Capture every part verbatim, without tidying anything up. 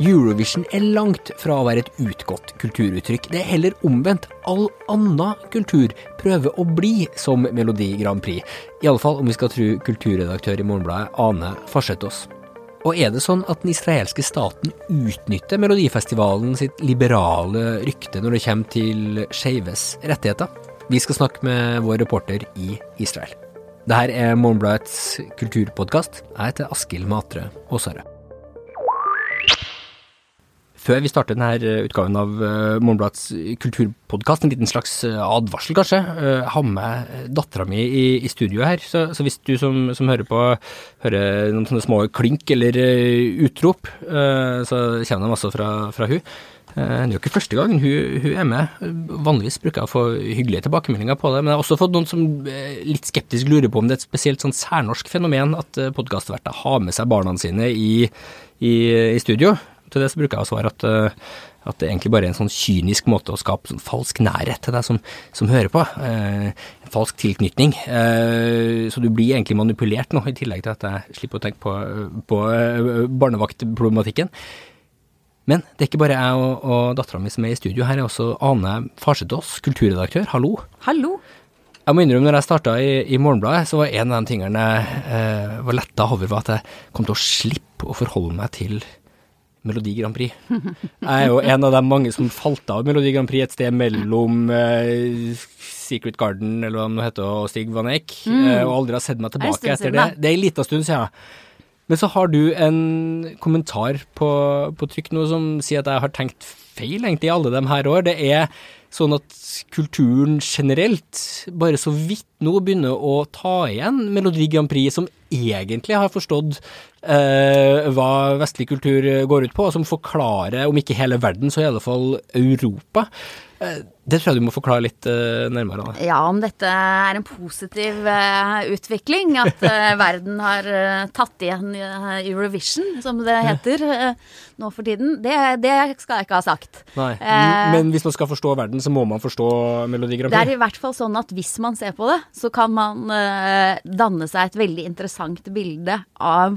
Eurovision er langt fra å være et utgått kulturuttrykk. Det er heller omvendt. All annen kultur prøver å bli som Melodi Grand Prix. I alle fall om vi skal tro kulturredaktør I Morgenbladet Anne Schäffer Thoss. Og er det sånn at den israelske staten utnytter Melodifestivalen sitt liberale rykte når det kommer til skeives rettigheter? Vi skal snakke med vår reporter I Israel. Dette er Morgenbladets kulturpodcast. Jeg heter Askel Matre Håsare. Før vi starter denne utgaven av Morgenbladets kulturpodcast, en liten slags advarsel kanskje, har med datteren min I, I studio her, så, så hvis du som, som hører på, hører noen sånne små klink eller utrop, så kommer de også fra, fra hun. Det er jo ikke første gang hun, hun er med. Vanligvis bruker jeg å få hyggelige tilbakemeldinger på det, men jeg har også fått noen som litt skeptisk lurer på om det er et spesielt sånn særnorsk fenomen at podcastverter har med seg barna sine I, I, I studio. Til det så bruker jeg å svare at, at det egentlig bare er en sånn kynisk måte å skape sånn falsk nærhet til deg som, som hører på. Eh, en falsk tilknytning. Eh, så du blir egentlig manipulert nå, I tillegg til at jeg slipper å tenke på, på barnevaktproblematikken. Men det er ikke bare jeg og, og datteren min som er I studio. Her er også Anne Schäffer Thoss, kulturredaktør. Hallo! Hallo! Jeg må innrømme, når jeg startet I, I Morgenbladet, så var en av de tingene jeg eh, var letta over, var at jeg kom til å slippe å forholde meg til Melodi Grand Prix. Jeg er jo en av de mange som falt av Melodi Grand Prix et sted mellom eh, Secret Garden, eller hva det heter, og Stig Vaneck, mm. eh, og aldri har sett meg tilbake etter siden, det. Nei. Det er en liten stund siden. Ja. Men så har du en kommentar på, på trykk nå som sier at jeg har tenkt feil egentlig I alle de her år. Det er sånn at kulturen generelt bare så vidt nå begynner å ta igjen Melodi Grand Prix som egentlig har forstått eh, hva vestlig kultur går ut på, og som forklarer, om ikke hele verden, så I alle fall Europa. Eh, det tror jeg du må forklare litt eh, nærmere. Da. Ja, om dette er en positiv eh, utvikling, at eh, verden har eh, tatt igjen Eurovision, som det heter eh, nå for tiden, det, det skal jeg ikke ha sagt. Nei, eh, men hvis man skal forstå verden, så må man forstå Melodi Grand Prix? Det er I hvert fall sånn at hvis man ser på det, så kan man eh, danne seg et veldig interessant bilde av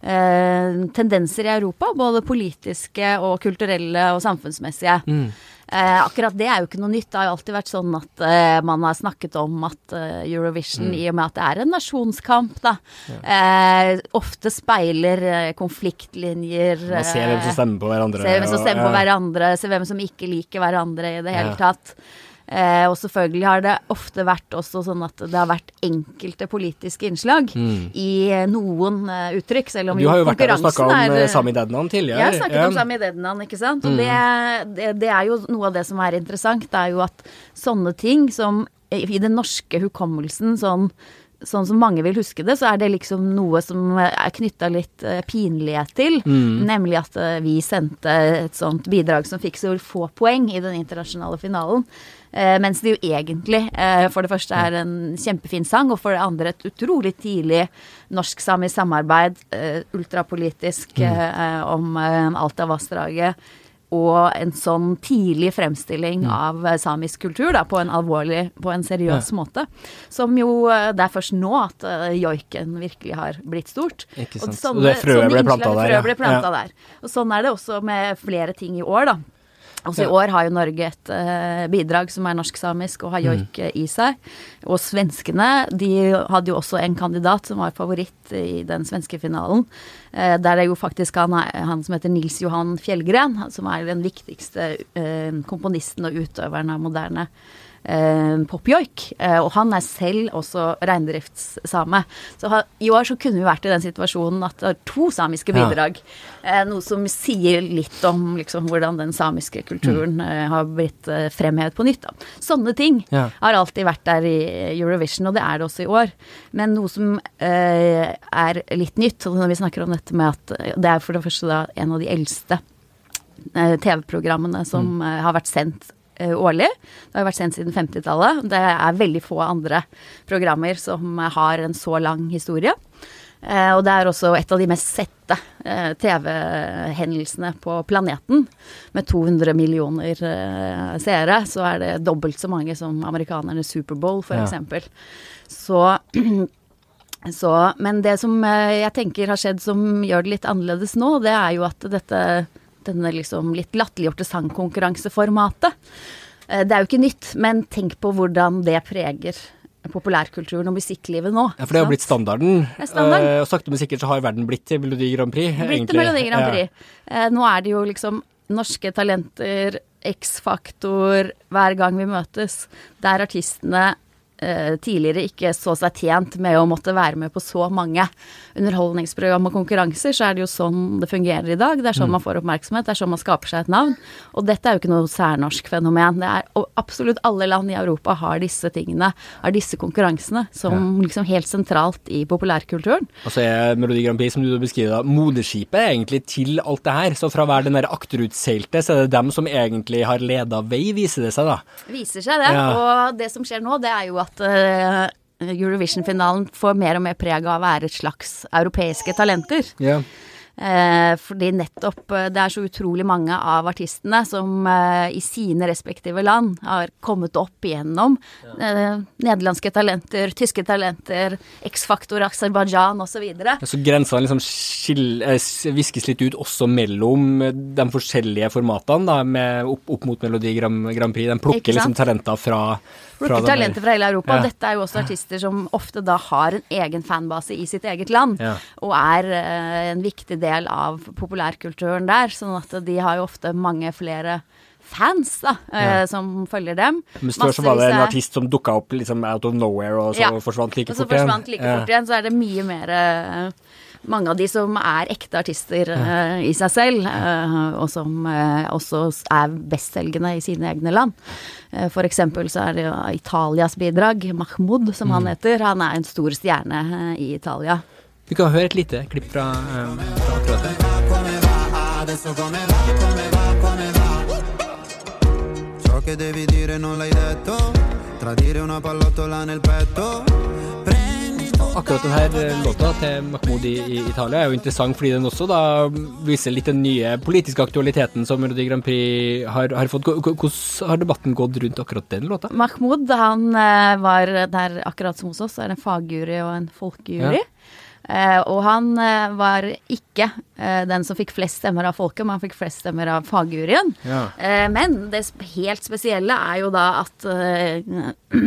eh, tendenser I Europa, både politiske og kulturelle og samfunnsmessige. Mm. Eh, akkurat det er jo ikke noe nytt. Det har jo alltid vært sånn at eh, man har snakket om at eh, Eurovision, mm. I og med at det er en nasjonskamp, da, ja. eh, ofte speiler eh, konfliktlinjer. Man ser hvem som stemmer på hverandre. Ser hvem som stemmer ja. på hverandre, ser hvem som ikke liker hverandre I det hele ja. tatt. Eh, og selvfølgelig har det ofte vært også sånn at det har vært enkelte politiske innslag mm. I noen uh, uttrykk, selv om jo konkurransen er... Du har jo vært der og snakket om er, Sami Dedenan tidligere. Ja, jeg snakket ja. om Sami Dedenan, ikke sant? Og mm. det, det, det er jo noe av det som er interessant, det er jo at sånne ting som I den norske hukommelsen, sånn, sånn som mange vil huske det, så er det liksom noe som er knyttet litt uh, pinlighet til, mm. nemlig at uh, vi sendte et sånt bidrag som fikk så få poeng I den internasjonale finalen. Eh, mens det jo egentlig eh, for det første er en kjempefin sang, og for det andre et utrolig tidlig norsk-samisk samarbeid, eh, ultrapolitisk eh, om eh, Altavassdraget, og en sånn tidlig fremstilling av samisk kultur da, på en alvorlig, på en seriøs ja. måte, som jo det er først nå at uh, joiken virkelig har blitt stort. Ikke sant, og, sånne, og det frøet ble planta, der, ja. ble planta ja. der. Og sånn er det også med flere ting I år da. Altså I år har jo Norge et uh, bidrag som er norsk-samisk og har joik mm. I seg. Og svenskene, de hadde jo også en kandidat som var favoritt I den svenske finalen. Uh, der er jo faktisk han, han som heter Nils Johan Fjellgren, som er den viktigste uh, komponisten og utøveren av moderne Uh, popjoik, uh, og han er selv også reindriftssame. Så ha, I år så kunne vi vært I den situasjonen at det er to samiske bidrag, ja. uh, noe som sier litt om liksom, hvordan den samiske kulturen uh, har blitt uh, fremhevet på nytt. Da. Sånne ting ja. har alltid vært der I Eurovision, og det er det også I år. Men noe som uh, er litt nytt, når vi snakker om dette med at det er for det første da, en av de eldste uh, TV-programmene som uh, har vært sendt årlig. Det har vært sendt siden femtitallet. Det er veldig få andre programmer som har en så lang historie. Eh, og det er også et av de mest sette eh, TV-hendelsene på planeten. Med two hundred millioner eh, seere, så er det dobbelt så mange som amerikanerne Super Bowl, for ja. eksempel. Så... Så, men det som jeg tenker har skjedd som gjør det litt annerledes nå, det er jo at dette denne liksom litt latterliggjorte sangkonkurranseformatet. Det er jo ikke nytt, men tenk på hvordan det preger populærkulturen og musikklivet nå. Ja, for det har blitt standarden. standarden. Eh, og sakte men sikkert så har verden blitt til Melodi Grand Prix. Blitt til Melodi Grand Prix. Ja. Eh, nå er det jo liksom norske talenter, X-faktor, hver gang vi møtes, der artistene eh, tidligere ikke så seg tjent med å måtte være med på så mange underholdningsprogram og konkurranser, så er det jo sånn det fungerer i dag. Det er sånn man får oppmerksomhet, det er sånn man skaper seg et navn. Og dette er jo ikke noe særnorsk fenomen. Det er, og absolutt alle land i Europa har disse tingene, har disse konkurransene som ja. Liksom helt sentralt i populærkulturen. Og så er Melodi Grand Prix, som du beskriver da, moderskipet egentlig til alt det her. Så fra hver den der akterutseilte, så er det dem som egentlig har ledet vei, viser det seg da. Viser seg det, ja. Og det som skjer nå, det er jo at uh, Eurovision-finalen får mer og mer preg av å være et slags europeiske talenter. Yeah. Eh, fordi nettopp det er så utrolig mange av artistene som eh, i sine respektive land har kommet opp gjennom eh, nederlandske talenter, tyske talenter, X-faktor, Aserbajdsjan og så videre. Så grensene liksom skil, eh, viskes litt ut også mellom de forskjellige formatene da, med opp, opp mot Melodi Grand, Grand Prix. De plukker liksom talenter fra... Plukker talenter fra hele Europa. Ja. Dette er jo også artister som ofte da har en egen fanbase i sitt eget land, ja. Og er eh, en viktig del av populærkulturen der, sånn at de har jo ofte mange flere fans da, ja. eh, som følger dem. Men større så var det en artist som dukket opp liksom out of nowhere, og så ja. forsvant like fort igjen. Og så fort forsvant like fort igjen, ja. Så er det mye mer... Eh, mange av de som er ekte artister uh, i seg selv, uh, og som uh, også er bestselgende i sine egne land. Uh, for eksempel så er det Italias bidrag, Mahmoud, som han heter. Han er en stor stjerne uh, i Italia. Vi kan høre et lite klipp fra, um, fra akkurat. Ciò che devi dire non l'hai detto, tradire una pallottola nel petto. Akkurat den her låta til Mahmoud i Italia er jo interessant fordi den også da viser litt den nye politiske aktualiteten som Melodi Grand Prix har, har fått. Hvordan har debatten gått rundt akkurat den låta? Mahmoud, han var der akkurat som hos oss, er en fagjury og en folkejury. Ja. Eh, og han eh, var ikke eh, den som fikk flest stemmer av folket, men han fikk flest stemmer av fagjuryen. Ja. Eh, men det helt spesielle er jo da at eh,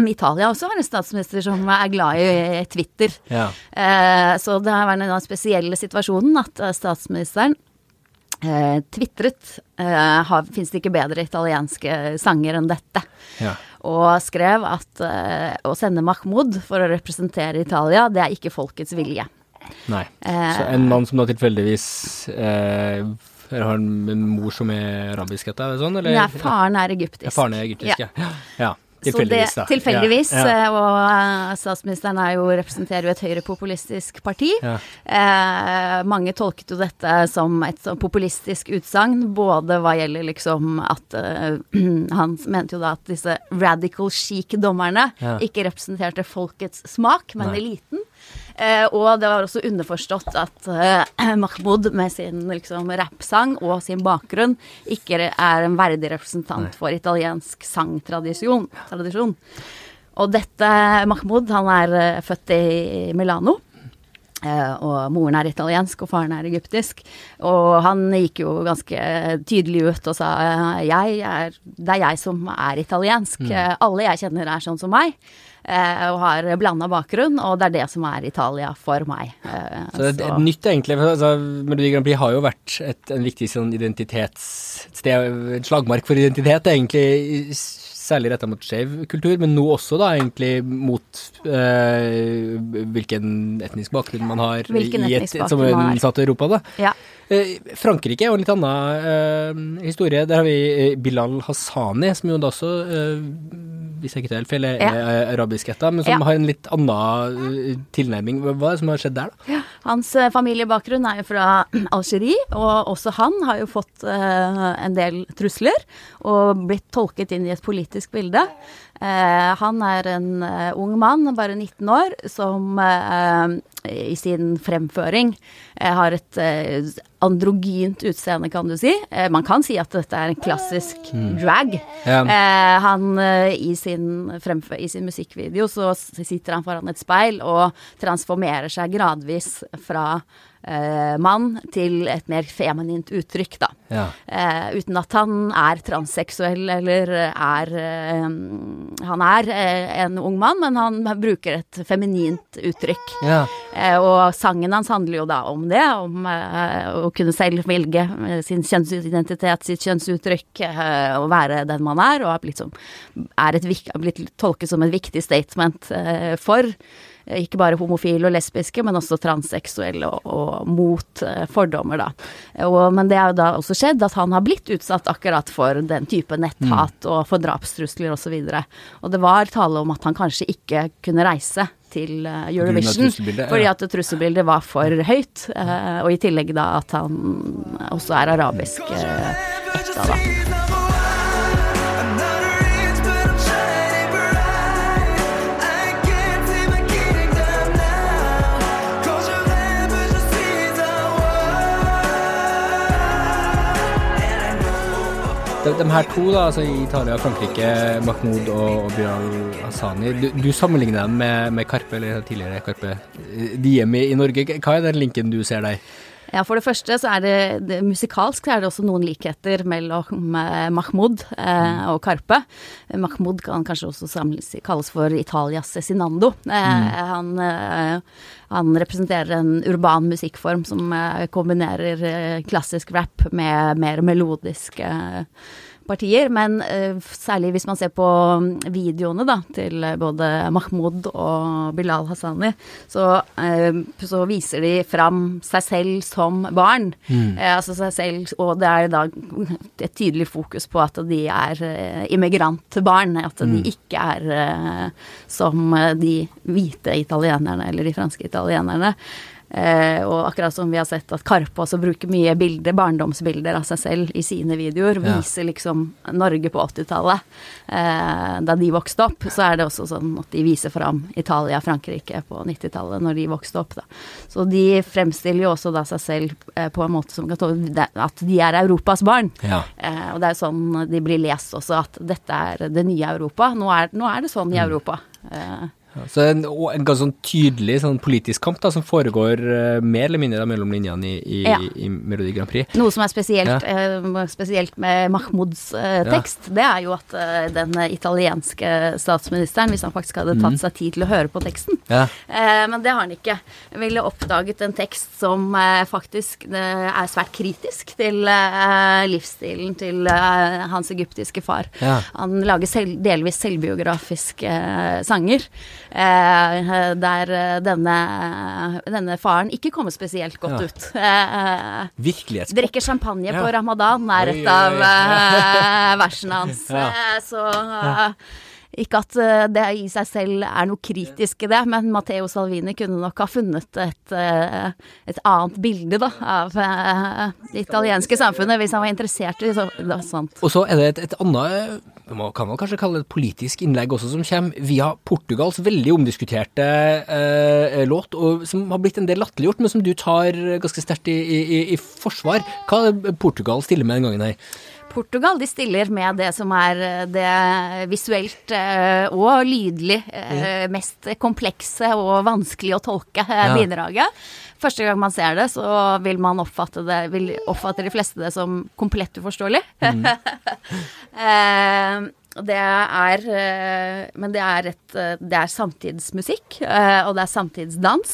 Italia også har en statsminister som er glad i Twitter. Ja. Eh, så det har vært den spesielle situasjonen at statsministeren eh, twittret eh, «Finnes det ikke bedre italienske sanger enn dette?» Ja. Og skrev at eh, å sende Mahmoud for å representere Italia, det er ikke folkets vilje. Nej. Så en man som då tillfälligtvis eh, har en mor som är arabisk eller sån eller Nej, faren är egyptisk. Ja, faren är egyptisk. Ja. Ja. Ja. Tilfeldigvis, så det, tilfeldigvis, ja. Ja. Og statsministeren er jo, representerer jo et høyrepopulistisk parti. Ja. Eh, mange tolket jo dette som et sånn populistisk utsagn, både hva gjelder liksom at eh, han mente jo da at disse radical chic-dommerne ja. Ikke representerte folkets smak, men Nei. Eliten. Eh, og det var også underforstått at eh, Mahmoud med sin liksom rappsang og sin bakgrunn ikke er en verdig representant Nei. For italiensk sangtradisjon. Tradisjon. Og dette, Mahmoud, han er uh, født i Milano, uh, og moren er italiensk, og faren er egyptisk, og han gikk jo ganske tydelig ut og sa, jeg er, det er jeg som er italiensk, mm. uh, alle jeg kjenner er sånn som meg, og har blandet bakgrunn, og det er det som er Italia for meg. Så det er nytt egentlig, altså, Melodi Grand Prix har jo vært et, en viktig sånn identitetssted, en slagmark for identitet egentlig, særlig rettet mot skjev kultur, men nå også da egentlig mot eh, hvilken etnisk bakgrunn man har hvilken i et, som en satt i Europa da. Ja. Frankrike og en litt annen eh, historie, der har vi Bilal Hassani, som jo da også eh, hvis jeg ikke tar helt feil, er ja. Arabisk etter, men som ja. Har en litt annen tilnærming. Hva er det som har skjedd der da? Ja. Hans familiebakgrunn er jo fra Algerie, og også han har jo fått eh, en del trusler, og blitt tolket inn i et politisk bilde. Eh, han er en uh, ung mann, bare nitten år, som eh, i sin fremføring eh, har et... Eh, androgynt utseende kan du si. Eh, man kan si att detta är en klassisk mm. drag. Yeah. Eh, han i sin framför i sin musikvideo så sitter han foran ett spegel och transformerar sig gradvis från eh, man till ett mer feminint uttryck då. Yeah. Eh, utan att han är transsexuell eller är eh, han är eh, en ung man men han brukar ett feminint uttryck. Yeah. Eh, och sangen hans handlar ju då om det om eh, och kunna själv välja sin könsidentitet, sitt könsuttryck och vara den man är och liksom är ett har blivit tolkat som ett viktigt statement för inte bara homofila och lesbiska men också transsexuella och mot fördomar då. Och men det har då också skett att han har blivit utsatt akkurat för den typen näthat och för drapstrusler och så vidare. Och det var tal om att han kanske inte kunde resa till Eurovision för att trusselbildet var för högt och I tillägg då att han också är arabisk etta då. De, de här två då, alltså Italien och Frankrike, Mahmoud och, och Bilal Hassani. Du, du sammanlignar dem med, med Karpe eller tidigare Karpe Diem I Norge. Vad är den linken du ser där? Ja, för det första så är det, det musikalskt är det också någon likheter mellan Mahmoud eh, och Karpe. Mahmoud kan kanske också samlas, kallas för Italias Cezinando. Eh, mm. Han eh, han representerar en urban musikform som eh, kombinerar eh, klassisk rap med mer melodisk eh, partier, men uh, särskilt hvis man ser på videoene da, til både Mahmoud og Bilal Hassani, så, uh, så viser de fram seg selv som barn. Mm. Uh, altså seg selv, og det er da et tydelig fokus på at de er uh, immigrantbarn, at mm. de ikke er uh, som de hvite italienerne eller de franske italienerne. Eh, och akkurat som vi har sett att Karpe så brukar mycket bilder, barndomsbilder av sig själv I sina videor visar liksom Norge på åttiotalet. Eh, där de växte upp så är det också sån att de visar fram Italien, Frankrike på nittiotalet när de växte upp då. Så de framställer ju också då sig själv eh, på en måte som kan ta att de är Europas barn. Ja. Eh, och det är sån de blir läst också att detta är det nya Europa. Nu är nu är det sån I Europa. Eh, Så en, en ganske sånn tydelig sånn politisk kamp da, som foregår uh, mer eller mindre da, mellom linjene I, i, ja. I Melodi Grand Prix. Noe som er spesielt, ja. uh, spesielt med Mahmouds uh, tekst, ja. Det er jo at uh, den italienske statsministeren, hvis han faktisk hadde tatt seg tid til å høre på teksten, ja. uh, men det har han ikke, ville oppdaget en tekst som uh, faktisk uh, er svært kritisk til uh, livsstilen til uh, hans egyptiske far. Ja. Han lager selv, delvis selvbiografiske uh, sanger, Eh, där denna denna faren inte kommer speciellt gott ja. Ut. Eh, Verklighets. Dricker champagne ja. På Ramadan när ett av eh, versen hans ja. eh, så eh, Ikke at det I seg selv er noe kritisk I det, men Matteo Salvini kunne nok ha funnet et, et annet bilde da, av det italienske samfunnet hvis han var interessert I så, sånt. Og så er det et, et annet, man kan man kanskje kalle det et politisk innlegg også, som kommer via Portugals veldig omdiskuterte eh, låt, og som har blitt en del latterliggjort, men som du tar ganske sterkt I, i, I forsvar. Hva er Portugal stille med den gangen her? Portugal, de stiller med det som er det visuelt og lydlig mest komplekse og vanskelig å tolke bidraget. Første gang man ser det, så vil man oppfatte det, vil oppfatte de fleste det som komplett uforståelig. Mm. eh, det er, men det er et, det er samtidsmusikk, og det er samtidsdans.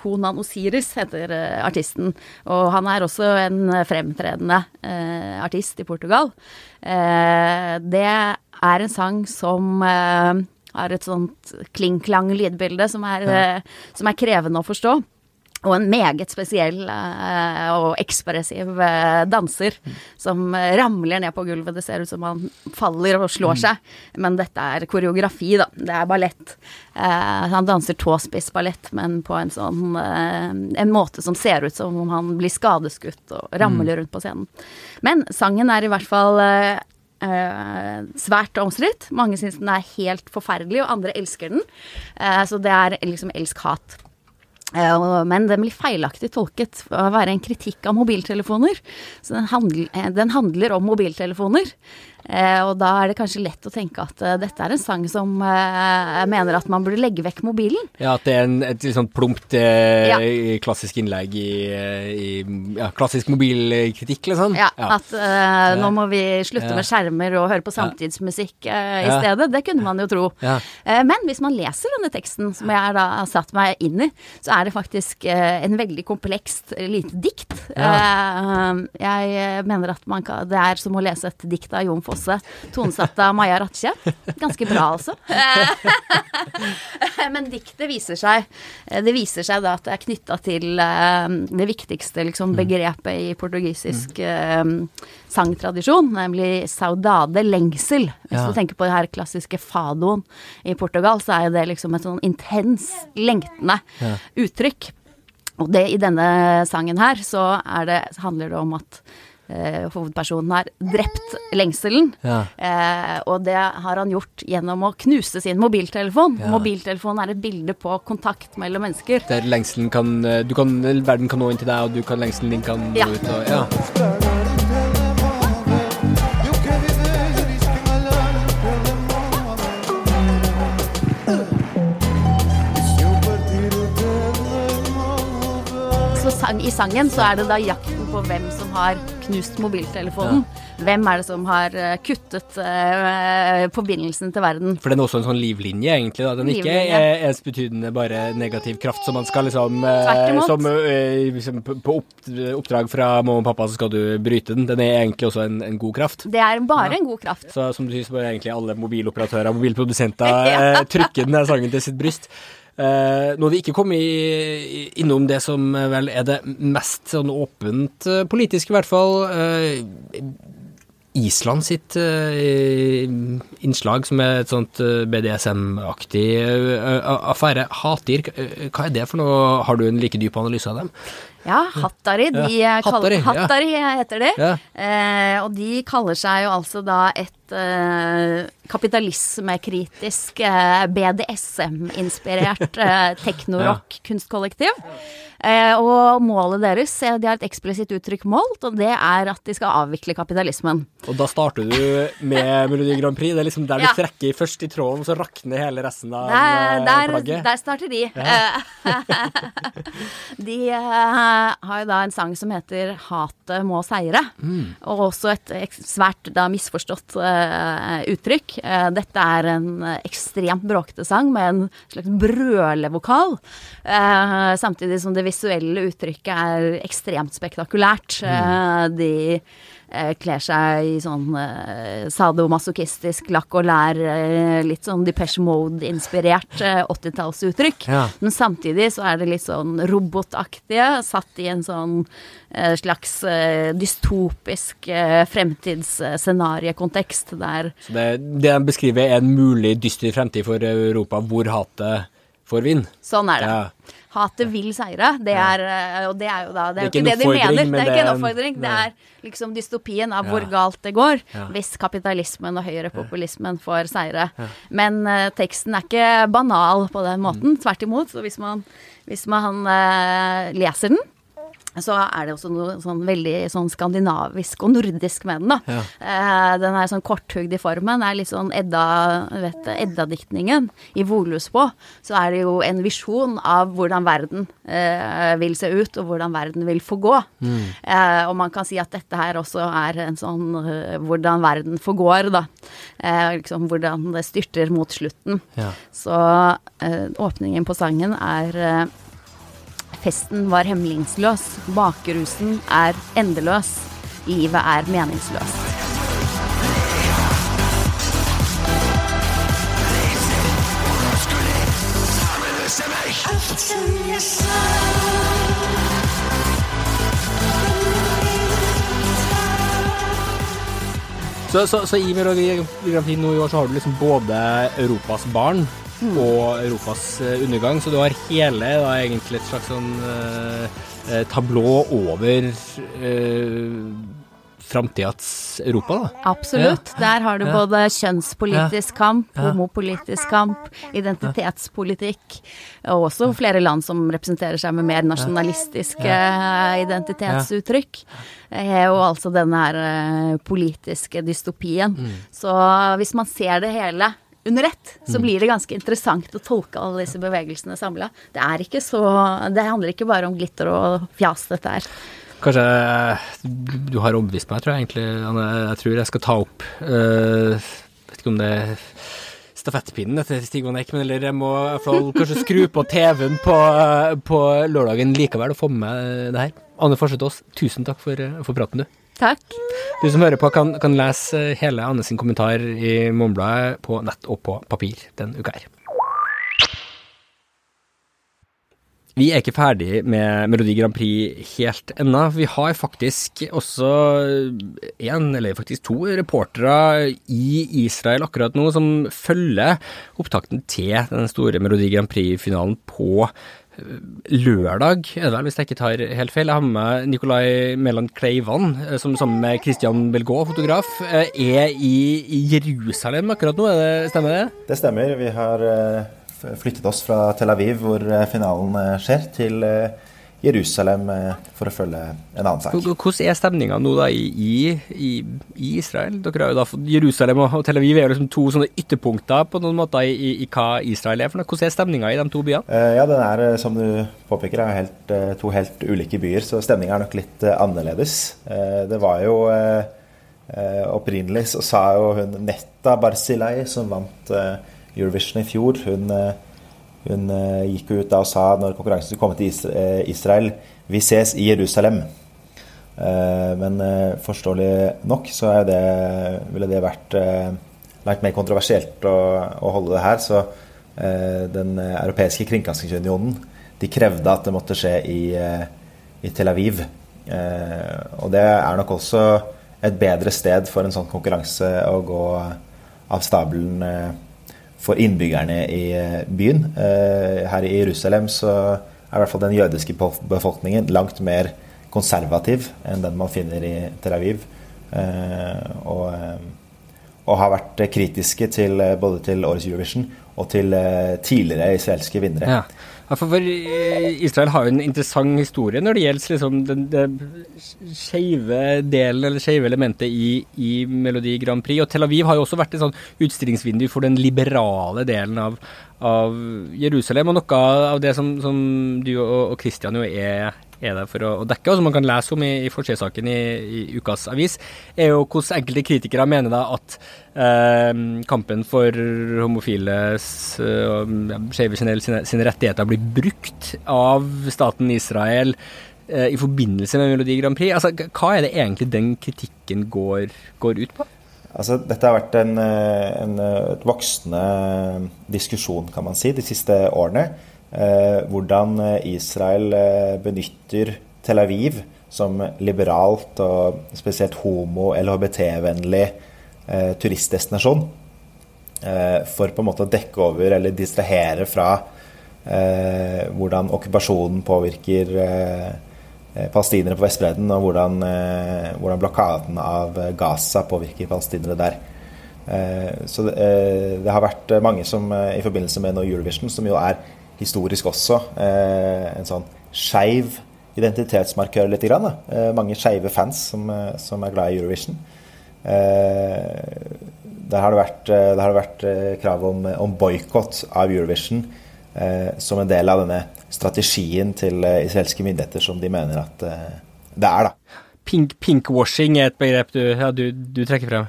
Kona Osiris heter artisten, og han er også en fremtredende artist I Portugal. Det er en sang som har et sånt klingklang lydbilde som er, som er krevende å forstå. Och en meget speciell uh, och expressiv uh, danser som ramlar ner på golvet. Det ser ut som han faller och slår sig. Men detta är koreografi då. Det är ballett. Uh, han dansar tåspissballett men på en sån uh, en måte som ser ut som om han blir skadeskutt och ramlar runt på scenen. Men sangen är I vart fall uh, Uh, svært omstridt. Mange synes den er helt forferdelig, og andre elsker den. Uh, så det er liksom elsk-hat. Men den blir feilaktig tolket å være en kritikk av mobiltelefoner. Så den handler, den handler om mobiltelefoner. Og da er det kanskje lett å tenke at dette er en sang som mener at man burde legge vekk mobilen. Ja, at det er en, et litt sånn plumpt eh, ja. klassisk innlegg i, i ja, klassisk mobilkritikk, liksom. Ja, ja. At eh, nå må vi slutte ja. med skjermer og høre på samtidsmusikk eh, i ja. stedet. Det kunne man jo tro. Ja. Eh, men hvis man leser denne teksten som jeg da har satt meg inn i, så er det faktisk eh, en veldig komplekst lite dikt. Ja. Eh, jeg mener at man kan, det er som å lese et dikt av John Fosse, tonesatt av Maya Ratkje. Ganske bra, altså. Eh, men diktet viser seg, det viser seg da at det er knyttet til eh, det viktigste liksom, begrepet i portugisisk eh, sangtradisjon, nemlig saudade, lengsel. Hvis ja. du tenker på det her klassiske fadoen i Portugal, så er det liksom et sånn intens, lengtende ja. uttrykk. Og det i denne sangen her, så er det, handler det om at eh, hovedpersonen har drept lengselen, ja. eh, og det har han gjort gjennom å knuse sin mobiltelefon. Ja. Mobiltelefonen er et bilde på kontakt mellom mennesker. Der lengselen kan, du kan, verden kan nå inn til deg, og du kan, lengselen din kan nå ja. ut. Og, ja. I sangen så er det da jakten på hvem som har knust mobiltelefonen. Ja. Hvem er det som har kuttet uh, forbindelsen til verden? For det er også en sånn livlinje egentlig da. Den livlinje. Ikke er ens betydende bare negativ kraft som man skal liksom uh, som, uh, liksom på oppdrag fra mamma og pappa så skal du bryte den. Den er egentlig også en, en god kraft. Det er bare ja. en god kraft. Så som du synes bare egentlig alle mobiloperatører og mobilprodusenter uh, trykker den her sangen til sitt bryst. Eh, nå har vi ikke kommet i, innom det som vel er det mest sånn åpent politisk i hvert fall eh, Island sitt eh, innslag som er et sånt B D S M-aktig eh, affære Hatir, hva er det for noe? Har du en like dyp analyse av dem? Ja, Hatari, de ja. Hatari, kaller, Hatari ja. heter det ja. eh, og de kaller seg jo altså da et eh, kapitalismekritisk eh, B D S M-inspirert eh, teknorock-kunstkollektiv eh, og målet deres, de har et eksplisitt uttrykk målt, og det er at de skal avvikle kapitalismen. Og da starter du med Melodi Grand Prix, det er liksom der ja. du trekker først i tråden, så rakner hele resten av der, der, plagget. Der starter de ja. de eh, har jo da en sang som heter Hatet må seire, mm. og også et svært da misforstått uh, uttrykk. Uh, dette er en ekstremt bråkte sang med en slags brølevokal, uh, samtidig som det visuelle uttrykket er ekstremt spektakulært. Uh, de uh, kler seg i sånn uh, sadomasochistisk lakk og lær, uh, litt sånn Depeche Mode-inspirert uh, åttitalsuttrykk, ja. men samtidig så er det litt sånn robotaktige, satt i en sånn eh, slags eh, dystopisk eh, fremtidsscenariekontekst der. Så det, det de beskriver er en mulig dyster fremtid for Europa hvor hatet får vinn. Sånn er det. Ja. Hatet vil seire, det er, og det er jo da, det er, det er ikke, ikke det de mener, det er ikke en oppfordring, det er liksom dystopien av ja. hvor galt det går, ja. hvis kapitalismen og høyrepopulismen får seire. Ja. Men uh, teksten er ikke banal på den måten, tvert imot, så hvis man, hvis man uh, leser den, så er det også noe sånn veldig sånn skandinavisk og nordisk med den da. Ja. Eh, den er sånn korthugd i formen, er litt sånn Edda, vet du, Edda-diktningen i Voluspå, så er det jo en visjon av hvordan verden eh, vil se ut, og hvordan verden vil få gå. Mm. Eh, og man kan si at dette her også er en sånn eh, hvordan verden forgår da. Eh, liksom hvordan det styrter mot slutten. Ja. Så eh, åpningen på sangen er... Eh, festen var hemmelingsløs, bakrusen er endeløs, livet er meningsløst. Så, så, så i Melodi Grand Prix nå i år så har du liksom både Europas barn, Mm. og Europas undergang, så du har hele da, egentlig et slags sånn eh, tablå over eh, framtidens Europa da. Absolut, ja. Der har du ja. Både kjønnspolitisk kamp, ja. Homopolitisk kamp, identitetspolitikk, og også flere land som representerer seg med mer nasjonalistiske ja. Identitetsuttrykk, og altså denne her politiske dystopien. Mm. Så hvis man ser det hele under ett så blir det ganske intressant att tolka alla dessa bevegelserna samlat. Det är er inte så det handlar inte bara om glitter och fjas det där. Kanske du har omvist mig tror jag egentligen Anne, jag tror jag ska ta upp eh vet inte om det stafettpinnen till Stig Vaneck men eller jag må fall kanske skru på TV:n på på lördagen likaväl och få med det här. Anne Schäffer Thoss, tusen tack för för praten du. Tack. Du som hører på kan, kan läsa hela Anne sin kommentar I Morgenbladet på nett och på papir den uka her. Vi er ikke ferdig med Melodi Grand Prix helt ennå. Vi har faktisk også en, eller faktisk to reportere I Israel akkurat nå som følger opptakten til den store Melodi Grand Prix-finalen på lørdag, er det vel, hvis jeg ikke tar helt feil. Jeg har med Nikolaj Melland Kleivann, som sammen med Kristian Belgaard, fotograf, er I Jerusalem akkurat nå. Er det, stemmer det? Det stemmer. Vi har flyttet oss fra Tel Aviv, hvor finalen skjer, til Jerusalem for å følge en annen sak. Hvordan er stemningen nå da I, I, I Israel? Dere har jo da fått Jerusalem og Tel Aviv er jo liksom to sånne ytterpunkter på noen måter I, I hva Israel er for noe. Hvordan er stemningen I de to byene? Ja, den er, som du påpeker, er helt, to helt ulike byer, så stemningen er nok litt annerledes. Det var jo opprinnelig, så sa jo hun Netta Barsilei, som vant Eurovision I fjor, hun Hun gikk ut da og sa når konkurransen skulle komme til Israel vi ses I Jerusalem men forståelig nok så er det, ville det vært langt mer kontroversielt å, å holde det her så den europeiske kringkastingsunionen de krevde at det måtte skje I, I Tel Aviv og det er nok også et bedre sted for en sånn konkurranse å gå av stabelen for innbyggerne I byen. Her I Jerusalem så er I hvert fall den jødiske befolkningen langt mer konservativ enn den man finner I Tel Aviv. Og, og har vært kritiske til, både til årets Eurovision og til tidligere israelske vinnere. Ja. Ja, for Israel har jo en interessant historie når det gjelder liksom den, den skjeve delen eller skjeve elementet I, I Melodi Grand Prix, og Tel Aviv har jo også vært en sånn utstillingsvindu for den liberale delen av, av Jerusalem, og noe av det som, som du og Kristian jo er, er der for å, å dekke, og som man kan lese om I, I forskjellssaken I, I ukas avis, er jo hvordan enkelte kritikere mener da at Uh, kampen for homofiles og uh, ja, skjeve generelt sine, sine rettigheter blir brukt av staten Israel uh, I forbindelse med Melodi Grand Prix. Altså, hva er det egentlig den kritikken går, går ut på? Altså, dette har vært en, en et voksende diskusjon, kan man si, de siste årene. Uh, hvordan Israel benytter Tel Aviv som liberalt og spesielt homo- eller L H B T-vennlig turistdestinasjon for på en måte å dekke over eller distrahere fra eh, hvordan okkupasjonen påvirker eh, palestinere på Vestbredden og hvordan, eh, hvordan blokaden av Gaza påvirker palestinere der. Eh, så eh, det har vært mange som I forbindelse med Eurovision, som jo er historisk også eh, en sånn skeiv identitetsmarkør litt grann. Eh, mange skeive fans som, som er glad I Eurovision. Eh, der har det vært, der har det vært eh, krav om, om boykott av Eurovision eh, som en del av denne strategien til eh, israelske myndigheter som de mener at eh, det er da. Pink, pinkwashing er et begrep du, ja, du, du trekker frem.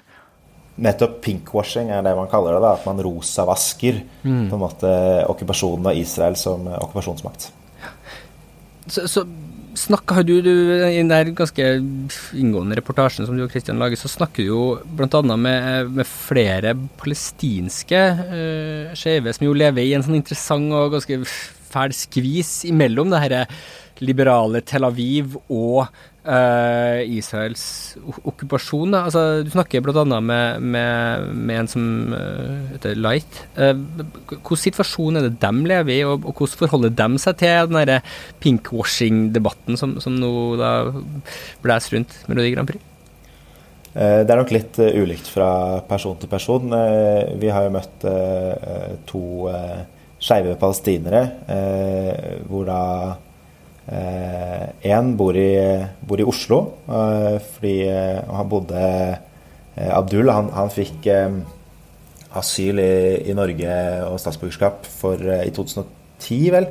Nettopp pinkwashing er det man kaller det da, at man rosa vasker mm. på en måte okkupasjonen av Israel som okkupasjonsmakt. Så, så snakker du, du I den ganske inngående reportagen som du og Kristian lager, så snakker du jo blant annet med, med flere palestinske uh, skjeve som jo lever I en sånn interessant og ganske fæl skvis imellom det her liberale Tel Aviv og uh, Israels okkupasjon. Altså, du snakker blant annet med, med, med en som uh, heter Leit. Uh, hvordan situasjon er det dem lever I, og, og hvordan forholder dem seg til den her pinkwashing-debatten som, som nå da blæs rundt Melodi Grand Prix? Det er nok litt ulikt fra person til person. Vi har jo møtt to skeive palestinere, hvor da en bor i, bor i Oslo, fordi han bodde, Abdul, han, han fikk asyl i, i Norge og statsborgerskap for, i to tusen og ti, vel.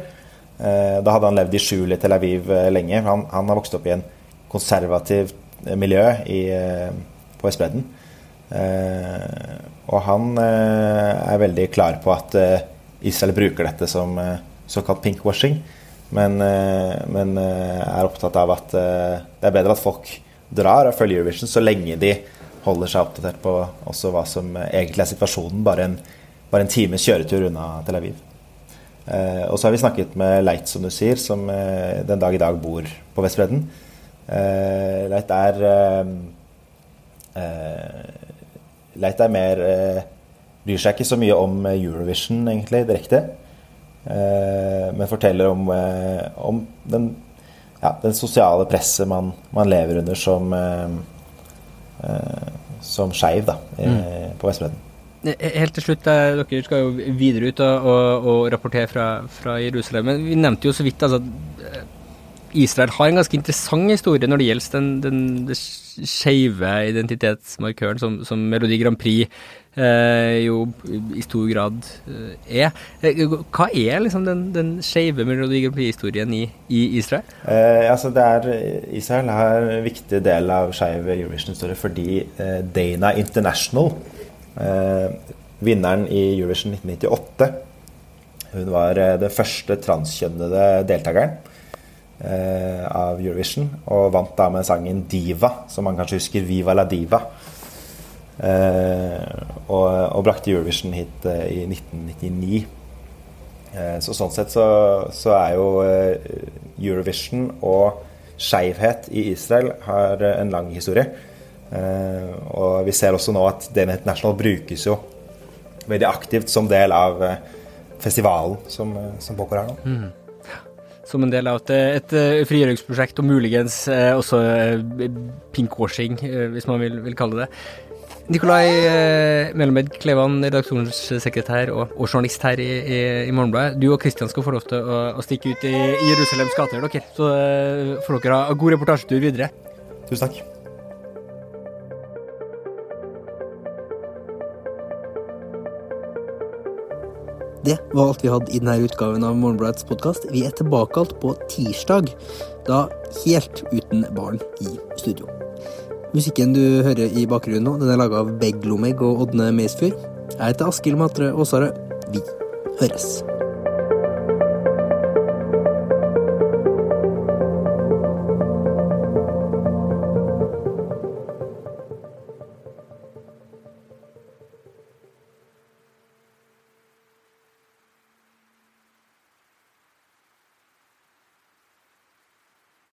Da hadde han levd i skjul i Tel Aviv lenge. Han, han har vokst opp i en konservativ miljø i, på Vestbredden. Eh, og han eh, er veldig klar på at eh, Israel bruker dette som eh, såkalt pinkwashing, men, eh, men eh, er opptatt av at eh, det er bedre at folk drar og følger Eurovision så lenge de holder seg oppdatert på også hva som egentlig er situasjonen, bare en, bare en times kjøretur unna Tel Aviv. Eh, og så har vi snakket med Leit, som du sier, som eh, den dag i dag bor på Vestbredden. Eh, Leit er... Eh, Leit er mer eh, bryr seg ikke så mye om Eurovision egentlig direkte, eh, men forteller om, eh, om den, ja, den sosiale presset man, man lever under som eh, eh, som skeiv da, eh, mm. på Vestbredden. Helt til slutt, dere skal jo videre ut og, og, og rapportere fra, fra Jerusalem, men vi nevnte jo så vidt altså, at Israel har en ganske interessant historie når det gjelder den, den, den skeive identitetsmarkøren som, som Melodi Grand Prix eh, jo i stor grad eh, er. Hva er liksom den, den skeive Melodi Grand Prix-historien i, i Israel? Eh, altså det er, Israel er en viktig del av skeive Eurovision-historien fordi eh, Dana International, eh, vinneren i Eurovision nitten nittiåtte, hun var eh, den første transkjønnede deltakeren av Eurovision og vant da med sangen Diva, som man kanskje husker, Viva la Diva, eh, og, og brakte Eurovision hit eh, i nitten nittini, eh, så sånn sett så, så er jo eh, Eurovision og skeivhet i Israel har eh, en lang historie, eh, og vi ser også nå at Dana International brukes jo veldig aktivt som del av eh, festivalen som, som pågår her nå. Mm. Som en del av et, et, et frigjøringsprosjekt, og muligens eh, også eh, pinkwashing, eh, hvis man vil, vil kalle det. Nikolaj eh, Melland Kleivann, redaktørens sekretær og, og journalist her i, i, i Morgenbladet. Du og Kristian skal få lov til å, å stikke ut i, i Jerusalems gater, dere. Så eh, får dere ha god reportasjetur videre. Tusen takk. Det var alt vi hadde i denne utgaven av Morgenbladets podcast. Vi er tilbake alt på tirsdag, da helt uten barn i studio. Musikken du hører i bakgrunnen nå, den er laget av Begg Lomegg og Oddne Meisfyr. Jeg heter Askel Matre Håsare. Vi høres.